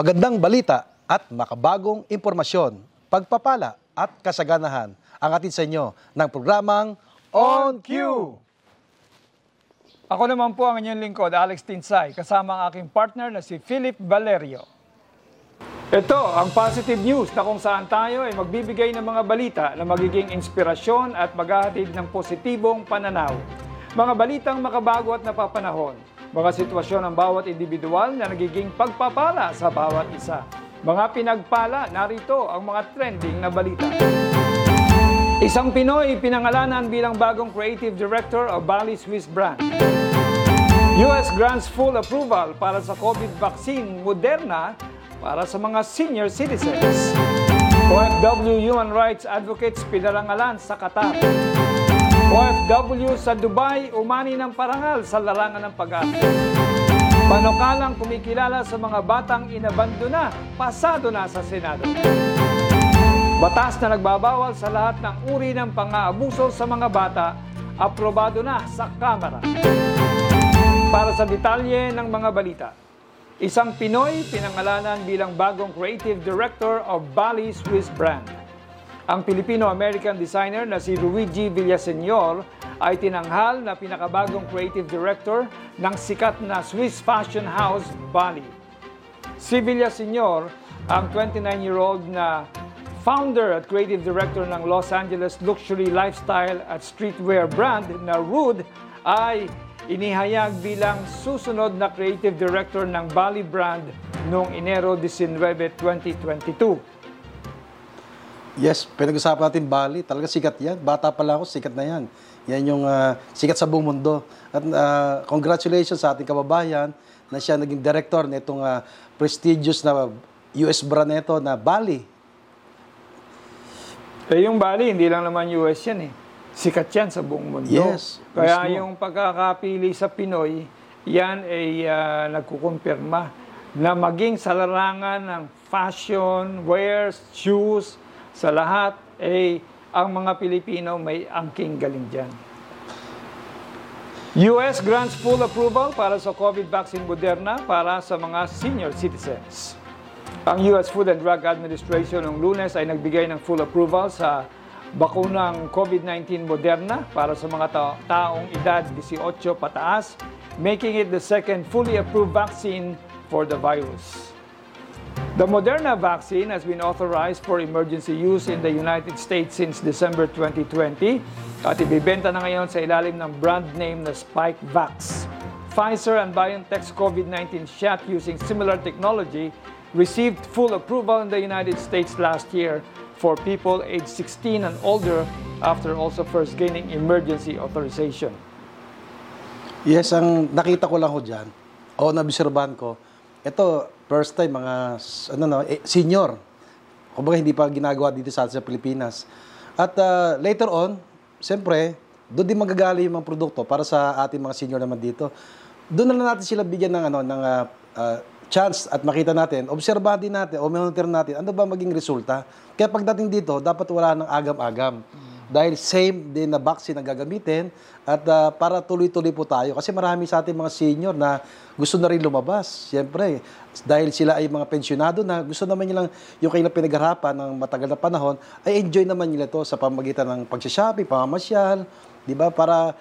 Magandang balita at makabagong impormasyon, pagpapala at kasaganahan ang atin sa inyo ng programang On Cue! Ako naman po ang inyong lingkod, Alex Tinsay, kasama ang aking partner na si Philip Valerio. Ito ang positive news na kung saan tayo ay magbibigay ng mga balita na magiging inspirasyon at maghahatid ng positibong pananaw. Mga balitang makabago at napapanahon. Mga sitwasyon ng bawat individual na nagiging pagpapala sa bawat isa. Mga pinagpala, narito ang mga trending na balita. Isang Pinoy pinangalanan bilang bagong creative director of Bally Swiss brand. US grants full approval para sa COVID vaccine Moderna para sa mga senior citizens. OFW human rights advocates pinarangalan sa Qatar. OFW sa Dubai, umani ng parangal sa larangan ng pag-asa. Panukalang kumikilala sa mga batang inabandona, pasado na sa Senado. Batas na nagbabawal sa lahat ng uri ng pang-aabuso sa mga bata, aprobado na sa Kamara. Para sa detalye ng mga balita, isang Pinoy pinangalanan bilang bagong creative director of Bally Swiss brand. Ang Filipino-American designer na si Luigi Villaseñor ay tinanghal na pinakabagong creative director ng sikat na Swiss fashion house, Bally. Si Villaseñor, ang 29-year-old na founder at creative director ng Los Angeles luxury lifestyle at streetwear brand na Rude, ay inihayag bilang susunod na creative director ng Bally brand noong Enero 19, 2022. Yes, pinag-usapan natin Bally. Talaga sikat yan. Bata pala ako, sikat na yan. Yan yung sikat sa buong mundo. At congratulations sa ating kababayan na siya naging director na itong prestigious na US brand na ito na Bally. Eh, yung Bally, hindi lang naman US yan eh. Sikat yan sa buong mundo. Yes. Kaya mismo yung pagkakapili sa Pinoy, yan ay nagkukumpirma na maging sa larangan ng fashion, wears, shoes, sa lahat, ang mga Pilipino may angking galing dyan. US grants full approval para sa COVID vaccine Moderna para sa mga senior citizens. Ang US Food and Drug Administration noong Lunes ay nagbigay ng full approval sa bakunang COVID-19 Moderna para sa mga taong edad 18 pataas, making it the second fully approved vaccine for the virus. The Moderna vaccine has been authorized for emergency use in the United States since December 2020 at ibibenta na ngayon sa ilalim ng brand name na Spikevax. Pfizer and BioNTech's COVID-19 shot using similar technology received full approval in the United States last year for people aged 16 and older after also first gaining emergency authorization. Yes, ang nakita ko lang ho dyan, o nabisirbahan ko, ito, first time, mga senior. Kumbaga, hindi pa ginagawa dito sa Pilipinas. At later on, siyempre, doon din magagali yung mga produkto para sa ating mga senior naman dito. Doon na natin sila bigyan ng, chance at makita natin, obserbahan din natin, o monitor natin, ano ba maging resulta. Kaya pagdating dito, dapat wala ng agam-agam. Dahil same din na vaccine ang gagamitin at para tuloy-tuloy po tayo. Kasi marami sa ating mga senior na gusto na rin lumabas, siyempre. Dahil sila ay mga pensyonado na gusto naman nilang yung kailang pinagharapan ng matagal na panahon, ay enjoy naman nila ito sa pamagitan ng pagsashopping, pamamasyal, di ba? Para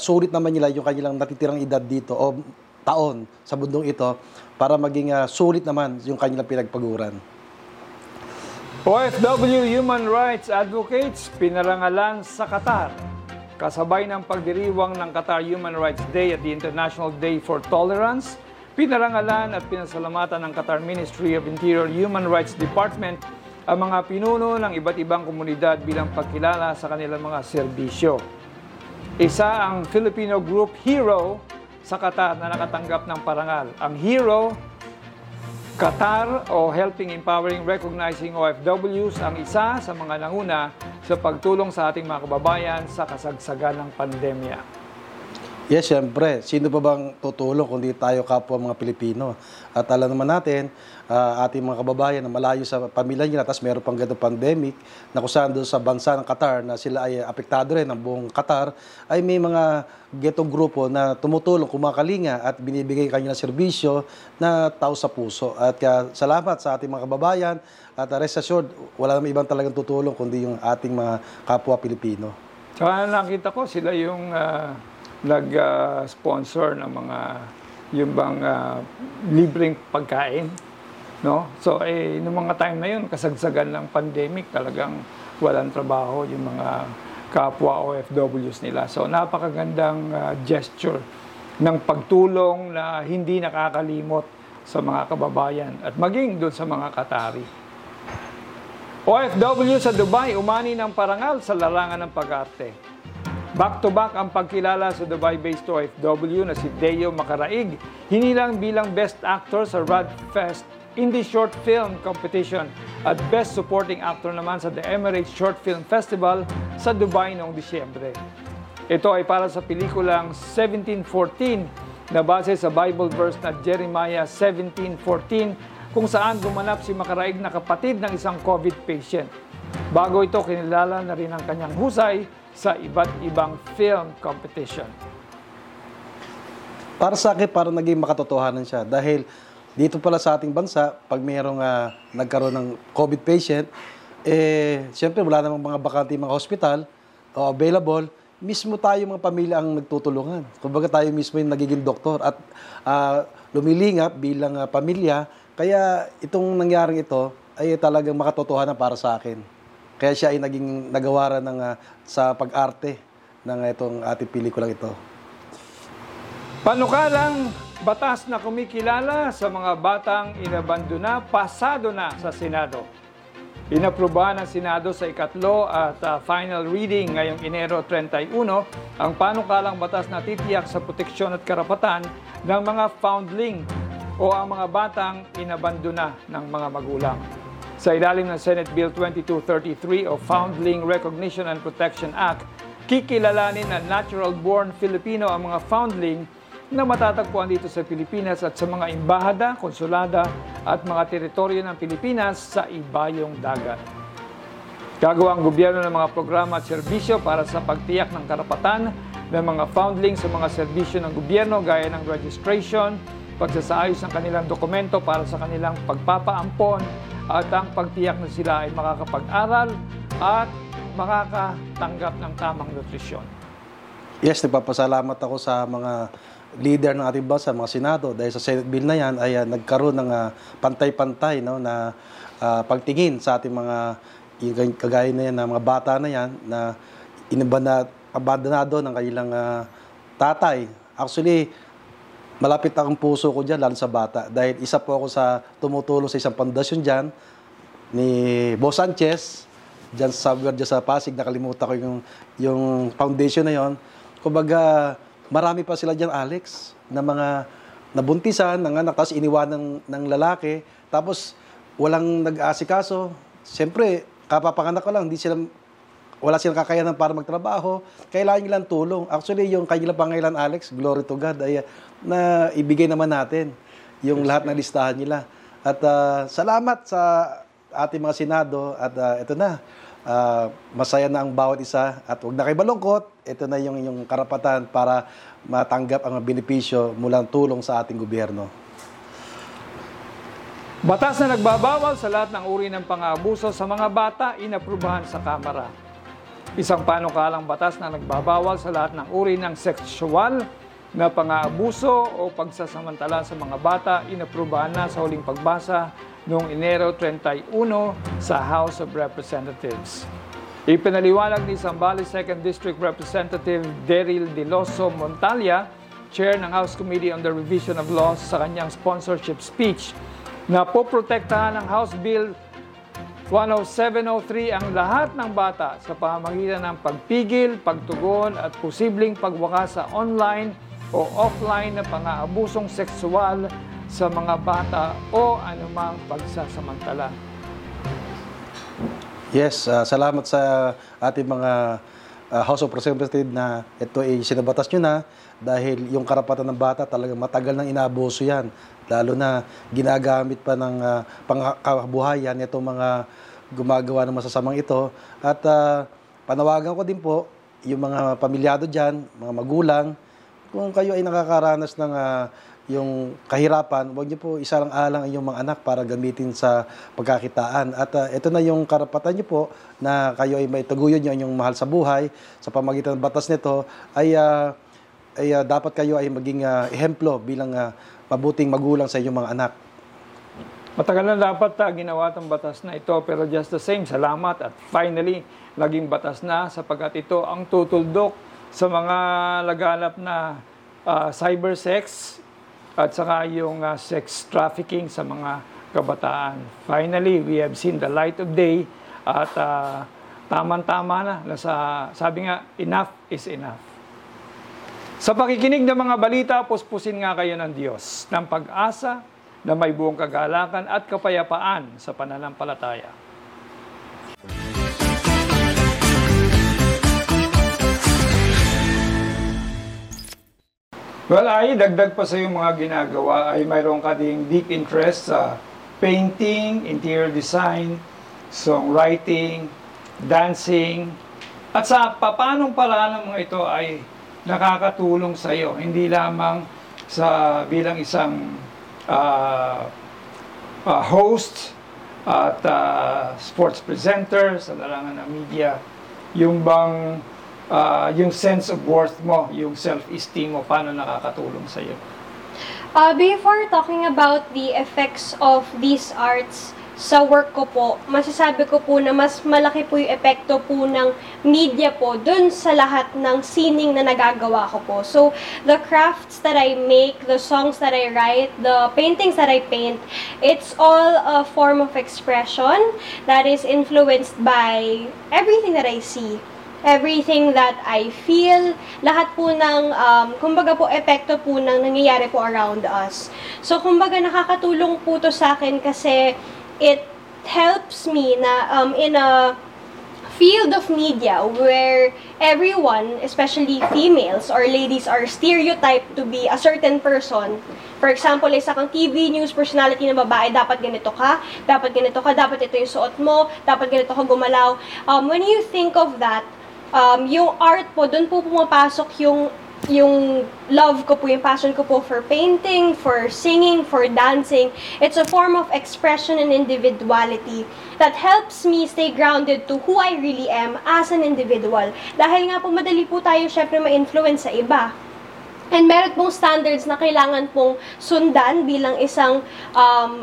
sulit naman nila yung kanilang natitirang edad dito o taon sa mundong ito para maging sulit naman yung kanilang pinagpaguran. OFW human rights advocates pinarangalan sa Qatar. Kasabay ng pagdiriwang ng Qatar Human Rights Day at the International Day for Tolerance, pinarangalan at pinasalamatan ng Qatar Ministry of Interior Human Rights Department ang mga pinuno ng iba't ibang komunidad bilang pagkilala sa kanilang mga serbisyo. Isa ang Filipino group Hero sa Qatar na nakatanggap ng parangal. Ang Hero Qatar o Helping Empowering Recognizing OFWs ang isa sa mga nanguna sa pagtulong sa ating mga kababayan sa kasagsagan ng pandemya. Yes, siyempre. Sino pa bang tutulong kundi tayo kapwa mga Pilipino? At alam naman natin, ating mga kababayan na malayo sa pamilya nila, tapos meron pang ganito pandemic, na kusang doon sa bansa ng Qatar, na sila ay apektado rin ng buong Qatar, ay may mga getong grupo na tumutulong, kumakalinga at binibigay kanilang serbisyo na tao sa puso. At salamat sa ating mga kababayan at rest assured, wala namang ibang talagang tutulong kundi yung ating mga kapwa Pilipino. Saka nakita ko sila yung... nag-sponsor ng mga yung bang libreng pagkain, no? So nung mga time na yun, kasagsagan ng pandemic, talagang walang trabaho yung mga kapwa OFWs nila. So napakagandang gesture ng pagtulong na hindi nakakalimot sa mga kababayan at maging doon sa mga Qatari. OFW sa Dubai, umani ng parangal sa larangan ng pag-arte. Back-to-back ang pagkilala sa Dubai-based OFW na si Deo Macaraig, hinilang bilang Best Actor sa Red Fest Indie Short Film Competition at Best Supporting Actor naman sa the Emirates Short Film Festival sa Dubai noong Disyembre. Ito ay para sa pelikulang 1714 na base sa Bible verse na Jeremiah 17:14 kung saan gumanap si Macaraig na kapatid ng isang COVID patient. Bago ito, kinilala na rin ang kanyang husay sa iba't ibang film competition. Para sa akin, parang naging makatotohanan siya. Dahil dito pala sa ating bansa, pag mayroong nagkaroon ng COVID patient, siyempre wala namang mga bakante mga hospital o available, mismo tayo mga pamilya ang nagtutulungan. Kumbaga tayo mismo yung nagiging doktor at lumilingap bilang pamilya. Kaya itong nangyaring ito ay talagang makatotohanan para sa akin. Kaya siya ay naging nagawaran ng, sa pag-arte ng itong ating pelikulang ito. Panukalang batas na kumikilala sa mga batang inabandona, pasado na sa Senado. Inaprubahan ng Senado sa ikatlo at final reading ngayong Enero 31 ang panukalang batas na titiyak sa proteksyon at karapatan ng mga foundling o ang mga batang inabandona ng mga magulang. Sa ilalim ng Senate Bill 2233 o Foundling Recognition and Protection Act, kikilalanin na natural-born Filipino ang mga foundling na matatagpuan dito sa Pilipinas at sa mga embahada, konsulada at mga teritoryo ng Pilipinas sa ibayong dagat. Gagawa ang gobyerno ng mga programa at serbisyo para sa pagtiyak ng karapatan ng mga foundling sa mga serbisyo ng gobyerno gaya ng registration, pagsasaayos ng kanilang dokumento para sa kanilang pagpapaampon, at ang pagtiyak na sila ay makakapag-aral at makakatanggap ng tamang nutrisyon. Yes, nagpapasalamat ako sa mga leader ng ating bansa, mga Senado, dahil sa Senate Bill na yan ay nagkaroon ng pantay-pantay na pagtingin sa ating mga kagaya na yan, na mga bata na yan, na abandonado ng kanilang tatay. Actually, malapit akong puso ko dyan, lalo sa bata. Dahil isa po ako sa tumutulong sa isang pundasyon dyan, ni Bo Sanchez, dyan somewhere dyan sa Pasig, nakalimutan ko yung foundation na yon. Kumbaga, marami pa sila dyan, Alex, na mga nabuntisan, ng anak, tapos iniwan ng lalaki, tapos walang nag-aasikaso. Siyempre, kapapanganak ko lang, wala silang kakayahan para magtrabaho, kailangan nilang tulong. Actually, yung kanilang pangailan, Alex, glory to God, ay na ibigay naman natin yung lahat ng listahan nila. At salamat sa ating mga Senado. At ito na, masaya na ang bawat isa. At huwag na kayo malungkot, ito na yung inyong karapatan para matanggap ang benepisyo mula ng tulong sa ating gobyerno. Batas na nagbabawal sa lahat ng uri ng pang-aabuso sa mga bata, inaprubahan sa Kamara. Isang panukalang batas na nagbabawal sa lahat ng uri ng sexual na pang-aabuso o pagsasamantala sa mga bata, inaprubahan na sa huling pagbasa noong Enero 31 sa House of Representatives. Ipinaliwanag ni Zambales 2nd District Representative Daryl Deloso Montalya, Chair ng House Committee on the Revision of Laws, sa kanyang sponsorship speech na poprotektahan ng House Bill 10703 ang lahat ng bata sa pamamagitan ng pagpigil, pagtugon at posibleng pagwakas sa online o offline na pang-aabusong sexual sa mga bata o anumang pagsasamantala. Yes, salamat sa ating mga House of Representatives na ito ay sinabatas nyo na dahil yung karapatan ng bata talagang matagal nang inaabuso yan. Lalo na ginagamit pa ng pangkabuhayan itong mga gumagawa ng masasamang ito. At panawagan ko din po yung mga pamilyado dyan, mga magulang, kung kayo ay nakakaranas ng yung kahirapan, huwag niyo po isalang-alang ang inyong mga anak para gamitin sa pagkakitaan. At ito na yung karapatan niyo po na kayo ay maitaguyod niyo ang inyong mahal sa buhay. Sa pamagitan ng batas nito ay dapat kayo ay maging ehemplo bilang mabuting magulang sa inyong mga anak. Matagal na dapat ginawa ang batas na ito, pero just the same, salamat at finally, naging batas na sapagkat ito ang tutuldok sa mga laganap na cyber sex at saka yung sex trafficking sa mga kabataan. Finally, we have seen the light of day at tamang-tama na sa, sabi nga, enough is enough. Sa pakikinig ng mga balita, puspusin nga kayo ng Diyos ng pag-asa na may buong kagalakan at kapayapaan sa pananampalataya. Well, ay dagdag pa sa iyong mga ginagawa ay mayroon ka ding deep interest sa painting, interior design, songwriting, dancing, at sa papanong paraan ng mga ito ay nakakatulong sa iyo, hindi lamang sa bilang isang host at sports presenter sa larangan ng media, yung bang yung sense of worth mo, yung self-esteem mo, paano nakakatulong sa'yo? Before talking about the effects of these arts sa work ko po, masasabi ko po na mas malaki po yung epekto po ng media po dun sa lahat ng sining na nagagawa ko po. So, the crafts that I make, the songs that I write, the paintings that I paint, it's all a form of expression that is influenced by everything that I see. Everything that I feel, lahat po ng, kumbaga po, epekto po ng nangyayari po around us. So, kumbaga, nakakatulong po to sa akin kasi it helps me na in a field of media where everyone, especially females or ladies, are stereotyped to be a certain person. For example, isa kang TV news personality na babae, dapat ganito ka, dapat ganito ka, dapat ito yung suot mo, dapat ganito ka gumalaw. When you think of that, yung art po, doon po pumapasok yung love ko po, yung passion ko po for painting, for singing, for dancing. It's a form of expression and individuality that helps me stay grounded to who I really am as an individual. Dahil nga po madali po tayo syempre ma-influence sa iba. And meron pong standards na kailangan pong sundan bilang isang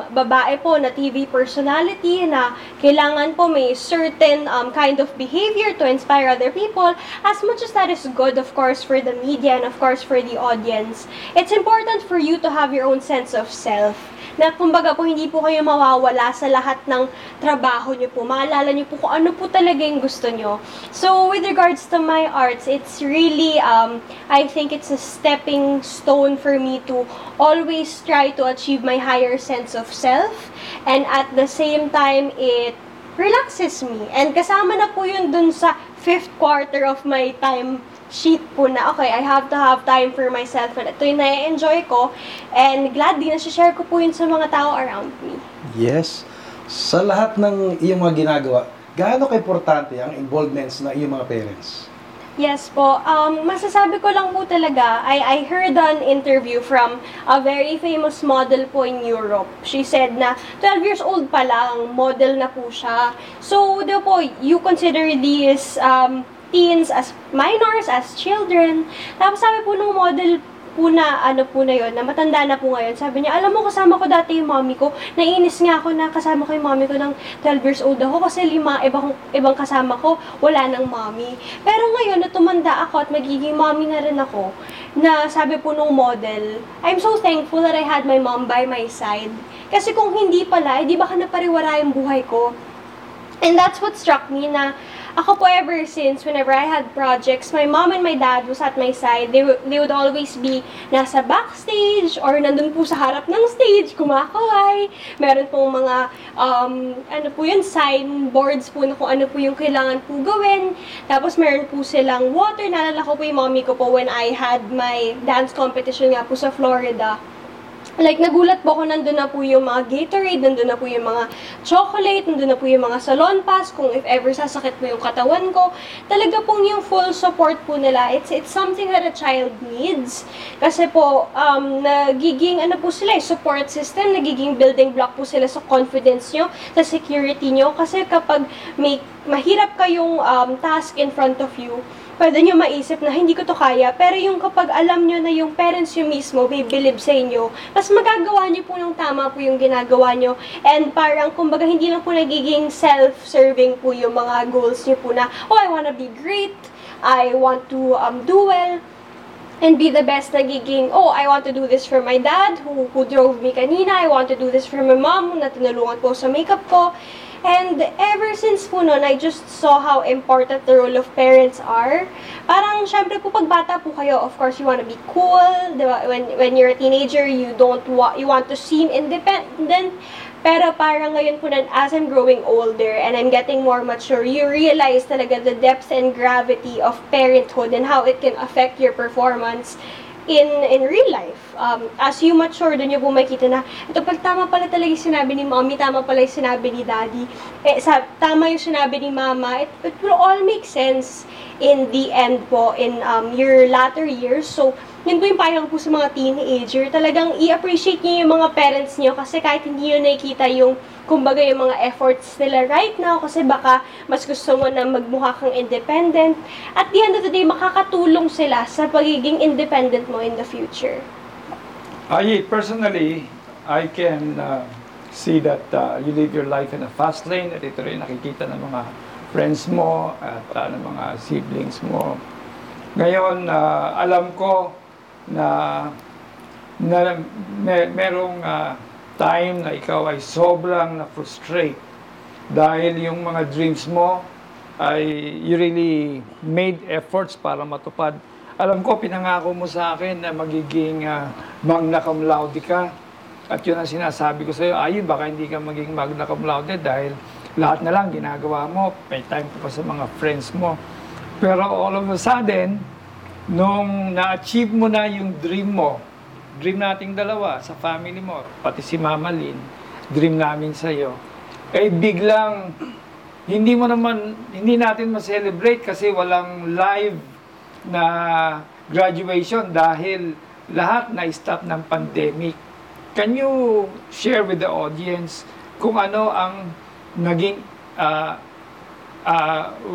babae po na TV personality, na kailangan po may certain kind of behavior to inspire other people. As much as that is good, of course, for the media and of course for the audience, it's important for you to have your own sense of self. Na kumbaga po, hindi po kayo mawawala sa lahat ng trabaho nyo po. Maalala nyo po kung ano po talaga yung gusto nyo. So, with regards to my arts, it's really, I think it's a stepping stone for me to always try to achieve my higher sense of self, and at the same time it relaxes me, and kasama na po yun dun sa fifth quarter of my time sheet po na okay, I have to have time for myself, and ito yung na-enjoy ko, and glad din na share ko po yun sa mga tao around me. Yes, sa lahat ng iyong mga ginagawa, gaano ka-importante ang involvements ng iyong mga parents? Yes po, masasabi ko lang po talaga, I heard an interview from a very famous model po in Europe. She said na 12 years old pa lang, model na po siya. So, di po, you consider these teens as minors, as children. Tapos sabi po nung model po na, ano po na yun, na matanda na po ngayon, sabi niya, alam mo, kasama ko dati yung mommy ko, nainis nga ako na kasama ko yung mommy ko ng 12 years old ako kasi ibang kasama ko, wala nang mommy. Pero ngayon, na tumanda ako at magiging mommy na rin ako, na sabi po nung model, I'm so thankful that I had my mom by my side. Kasi kung hindi pala, di baka napariwara yung buhay ko. And that's what struck me na Ako po ever since, whenever I had projects, my mom and my dad was at my side. They would always be nasa backstage or nandun po sa harap ng stage, kumakaway. Meron pong mga, ano po yun, sign boards po na kung ano po yung kailangan po gawin. Tapos meron po silang water. Naalala ko po yung mommy ko po when I had my dance competition nga po sa Florida. Like, nagulat po ako, nandun na po yung mga Gatorade, nandun na po yung mga chocolate, nandun na po yung mga salon pass, kung if ever sasakit po yung katawan ko. Talaga pong yung full support po nila. It's something that a child needs. Kasi po, nagiging, ano po sila, support system, nagiging building block po sila sa confidence nyo, sa security nyo. Kasi kapag may mahirap kayong task in front of you, pwede nyo maisip na hindi ko to kaya, pero yung kapag alam nyo na yung parents nyo mismo may believe sa inyo, mas magagawa nyo po ng tama po yung ginagawa nyo, and parang kumbaga hindi lang po nagiging self-serving po yung mga goals nyo po na, oh, I wanna be great, I want to do well, and be the best, nagiging, oh, I want to do this for my dad, who drove me kanina, I want to do this for my mom, na tinulungan po sa makeup ko. And ever since po noon, I just saw how important the role of parents are. Parang, syempre po, pag bata po kayo, of course, you wanna be cool. Diba? When you're a teenager, you want to seem independent. Pero parang ngayon po na, as I'm growing older and I'm getting more mature, you realize talaga the depth and gravity of parenthood and how it can affect your performance in real life. As you mature, doon nyo po makita na, ito pag tama pala talaga yung sinabi ni mommy, tama pala yung sinabi ni daddy, tama yung sinabi ni mama, it will all make sense in the end po, in your latter years. So, yun po yung parang po sa mga teenager, talagang i-appreciate nyo yung mga parents nyo kasi kahit hindi nyo nakikita yung, kumbaga, yung mga efforts nila right now kasi baka mas gusto mo na magmukha kang independent. At the end of the day, makakatulong sila sa pagiging independent mo in the future. I personally, I can see that you live your life in a fast lane at ito rin nakikita ng mga friends mo at ng mga siblings mo. Ngayon, alam ko na merong time na ikaw ay sobrang na-frustrate dahil yung mga dreams mo ay you really made efforts para matupad. Alam ko, pinangako mo sa akin na magiging magna cum laude ka at yun ang sinasabi ko sa iyo, ayun, baka hindi ka magiging magna cum laude dahil lahat na lang ginagawa mo, may time pa sa mga friends mo. Pero all of a sudden, nung na-achieve mo na yung dream mo, dream nating dalawa sa family mo, pati si Mama Lynn, dream namin sa'yo, eh biglang hindi natin ma-celebrate kasi walang live na graduation dahil lahat na-stop ng pandemic. Can you share with the audience kung ano ang naging,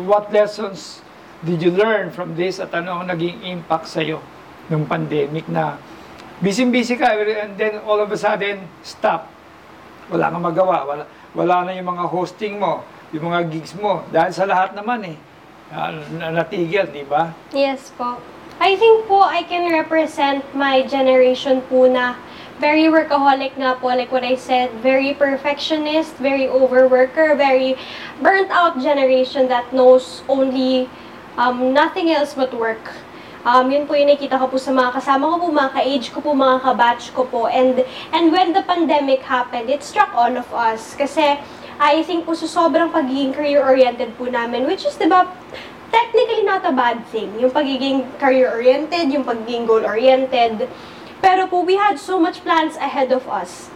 what lessons did you learn from this at ano ang naging impact sa'yo ng pandemic na busy-busy ka and then all of a sudden, stop. Wala kang magawa. Wala na yung mga hosting mo, yung mga gigs mo. Dahil sa lahat naman natigil, di ba? Yes po. I think po I can represent my generation po na very workaholic nga po, like what I said, very perfectionist, very overworker, very burnt out generation that knows only nothing else but work. Yun po yung nakita ko po sa mga kasama ko po, mga ka-age ko po, mga ka-batch ko po. And when the pandemic happened, it struck all of us. Kasi I think po sa sobrang pagiging career-oriented po namin, which is, diba, technically not a bad thing. Yung pagiging career-oriented, yung pagiging goal-oriented. Pero po, we had so much plans ahead of us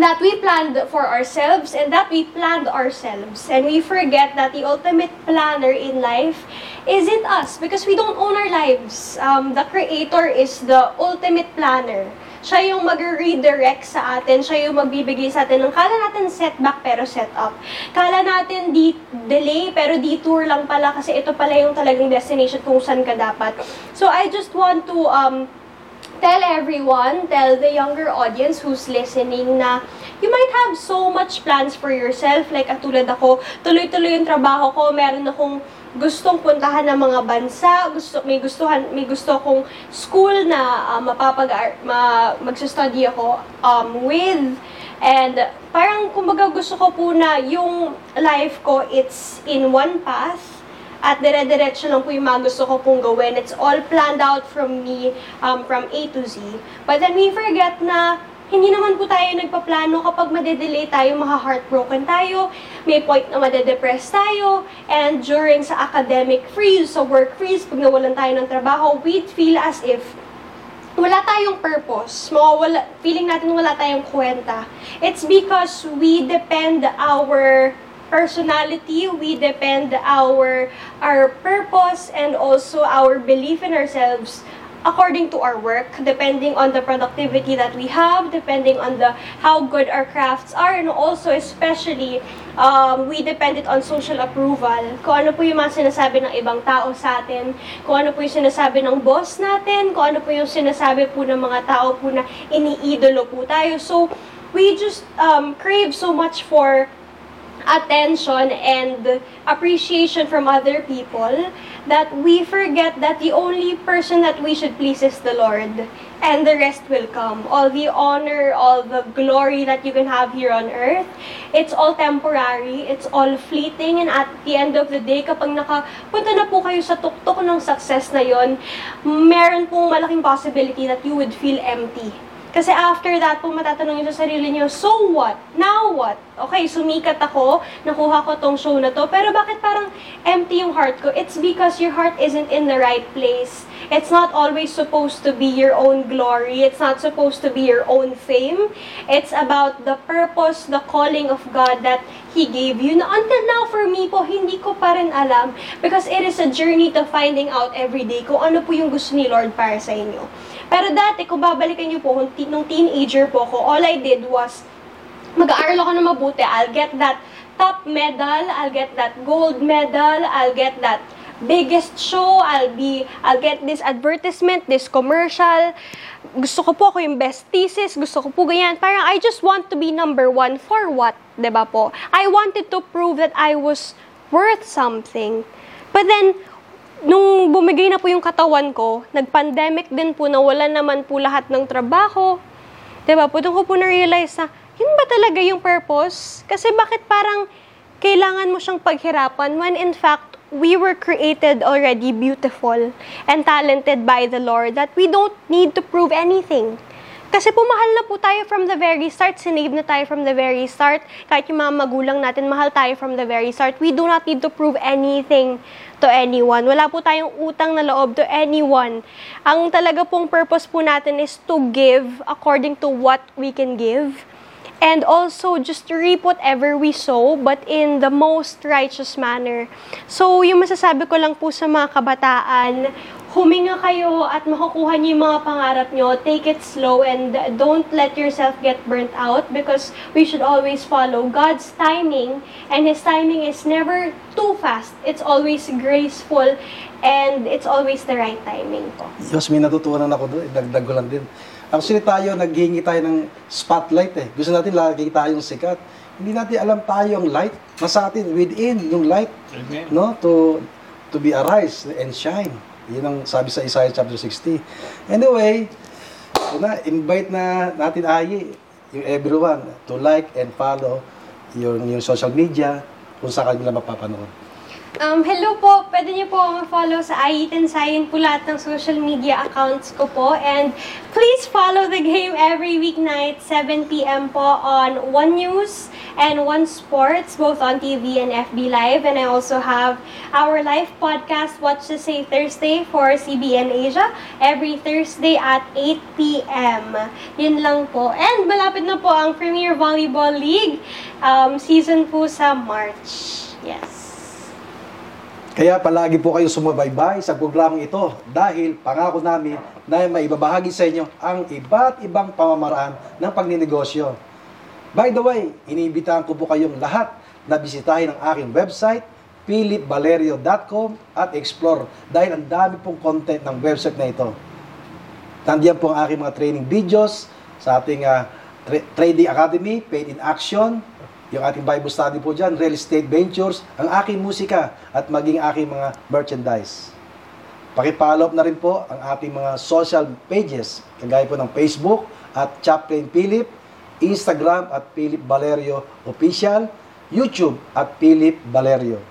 that we planned for ourselves and that we planned ourselves. And we forget that the ultimate planner in life isn't us because we don't own our lives. The creator is the ultimate planner. Siya yung mag-redirect sa atin, siya yung magbibigay sa atin ng kala natin setback pero set up. Kala natin delay pero detour lang pala kasi ito pala yung talagang destination kung saan ka dapat. So I just want to tell everyone, tell the younger audience who's listening na you might have so much plans for yourself. Like, katulad ako, tuloy-tuloy yung trabaho ko. Meron akong gustong puntahan ng mga bansa, may gusto akong school na magsustudy ako with. And parang, kumbaga, gusto ko po na yung life ko, it's in one path. at dire-diretso lang po yung mga gusto ko pong gawin. It's all planned out from me, from A to Z. But then we forget na hindi naman po tayo nagpaplano. Kapag madedelay tayo, maha-heartbroken tayo, may point na madedepress tayo, and during sa academic freeze, sa work freeze, pag nawalan tayo ng trabaho, we feel as if wala tayong purpose, feeling natin wala tayong kwenta. It's because we depend our personality, we depend our purpose and also our belief in ourselves according to our work, depending on the productivity that we have, depending on the how good our crafts are, and also especially we depend it on social approval. Kung ano po yung mga sinasabi ng ibang tao sa atin, kung ano po yung sinasabi ng boss natin, kung ano po yung sinasabi po ng mga tao po na iniidolo po tayo. So we just crave so much for attention and appreciation from other people that we forget that the only person that we should please is the Lord, and the rest will come. All the honor, all the glory that you can have here on earth, it's all temporary, it's all fleeting, and at the end of the day, kapag nakapunta na po kayo sa tuktok ng success na yon, meron pong malaking possibility that you would feel empty. Kasi after that po, matatanong nyo sa sarili nyo, so what? Now what? Okay, sumikat ako, nakuha ko tong show na to, pero bakit parang empty yung heart ko? It's because your heart isn't in the right place. It's not always supposed to be your own glory. It's not supposed to be your own fame. It's about the purpose, the calling of God that He gave you. Until now, for me po, hindi ko pa rin alam, because it is a journey to finding out every day kung ano po yung gusto ni Lord para sa inyo. Pero dati, kung babalikan niyo po, nung teenager po ko, all I did was, mag-aaral ako na mabuti. I'll get that top medal, I'll get that gold medal, I'll get that biggest show, I'll get this advertisement, this commercial. Gusto ko po ako yung best thesis, gusto ko po ganyan. Parang I just want to be number one for what, diba po? I wanted to prove that I was worth something. But then, nung bumigay na po yung katawan ko, nag-pandemic din po, nawalan naman po lahat ng trabaho. Diba po, doon ko po na-realize na, yun ba talaga yung purpose? Kasi bakit parang kailangan mo siyang paghirapan when in fact, we were created already beautiful and talented by the Lord that we don't need to prove anything. Kasi pumahal na po tayo from the very start, sinave na tayo from the very start, kahit yung mga magulang natin, mahal tayo from the very start. We do not need to prove anything to anyone. Wala po tayong utang na loob to anyone. Ang talaga pong purpose po natin is to give according to what we can give. And also, just reap whatever we sow, but in the most righteous manner. So, yung masasabi ko lang po sa mga kabataan, huminga kayo at makukuha niyo yung mga pangarap niyo. Take it slow and don't let yourself get burnt out, because we should always follow God's timing, and His timing is never too fast. It's always graceful and it's always the right timing po. Diyos, may natutunan ako doon. Dagdag ko lang din. Actually tayo, naghihingi tayo ng spotlight eh. Gusto natin lagi tayong sikat. Hindi natin alam tayo ang light. Nasa atin, within yung light. Amen. No? To be arise and shine. Yun ang sabi sa Isaiah chapter 60. Anyway, invite na natin yung everyone to like and follow yung social media kung saan nila mapapanood. Hello po, pwede niyo po ma-follow sa IE Tinsayin po lahat ng social media accounts ko po. And please follow the game every weeknight, 7 p.m. po on One News and One Sports, both on TV and FB Live. And I also have our live podcast, Watch the Say Thursday for CBN Asia, every Thursday at 8 p.m. Yun lang po. And malapit na po ang Premier Volleyball League season po sa March. Yes. Kaya palagi po kayo sumabaybay sa programang ito dahil pangako namin na maibabahagi sa inyo ang iba't ibang pamamaraan ng pagninegosyo. By the way, iniimbitahan ko po kayong lahat na bisitahin ang aking website, philipvalerio.com, at explore dahil ang dami pong content ng website na ito. Nandiyan po ang aking mga training videos sa ating Trading Academy, Paid in Action, yung ating Bible study po dyan, real estate ventures, ang aking musika, at maging aking mga merchandise. Pakipollow up na rin po ang ating mga social pages, kagaya po ng Facebook at Chaplain Philip, Instagram at Philip Valerio Official, YouTube at Philip Valerio.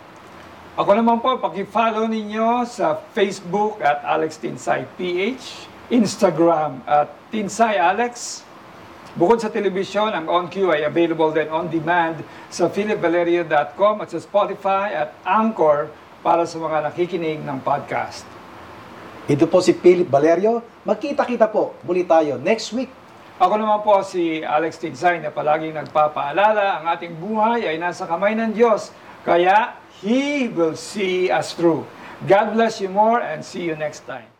Ako naman po, paki-follow ninyo sa Facebook at Alex Tinsay PH, Instagram at Tinsay Alex. Bukod sa telebisyon, ang On Cue ay available din on demand sa philipvalerio.com at sa Spotify at Anchor para sa mga nakikinig ng podcast. Ito po si Philip Valerio. Magkita-kita po muli tayo next week. Ako naman po si Alex Tinsay na palaging nagpapaalala, ang ating buhay ay nasa kamay ng Diyos. Kaya He will see us through. God bless you more and see you next time.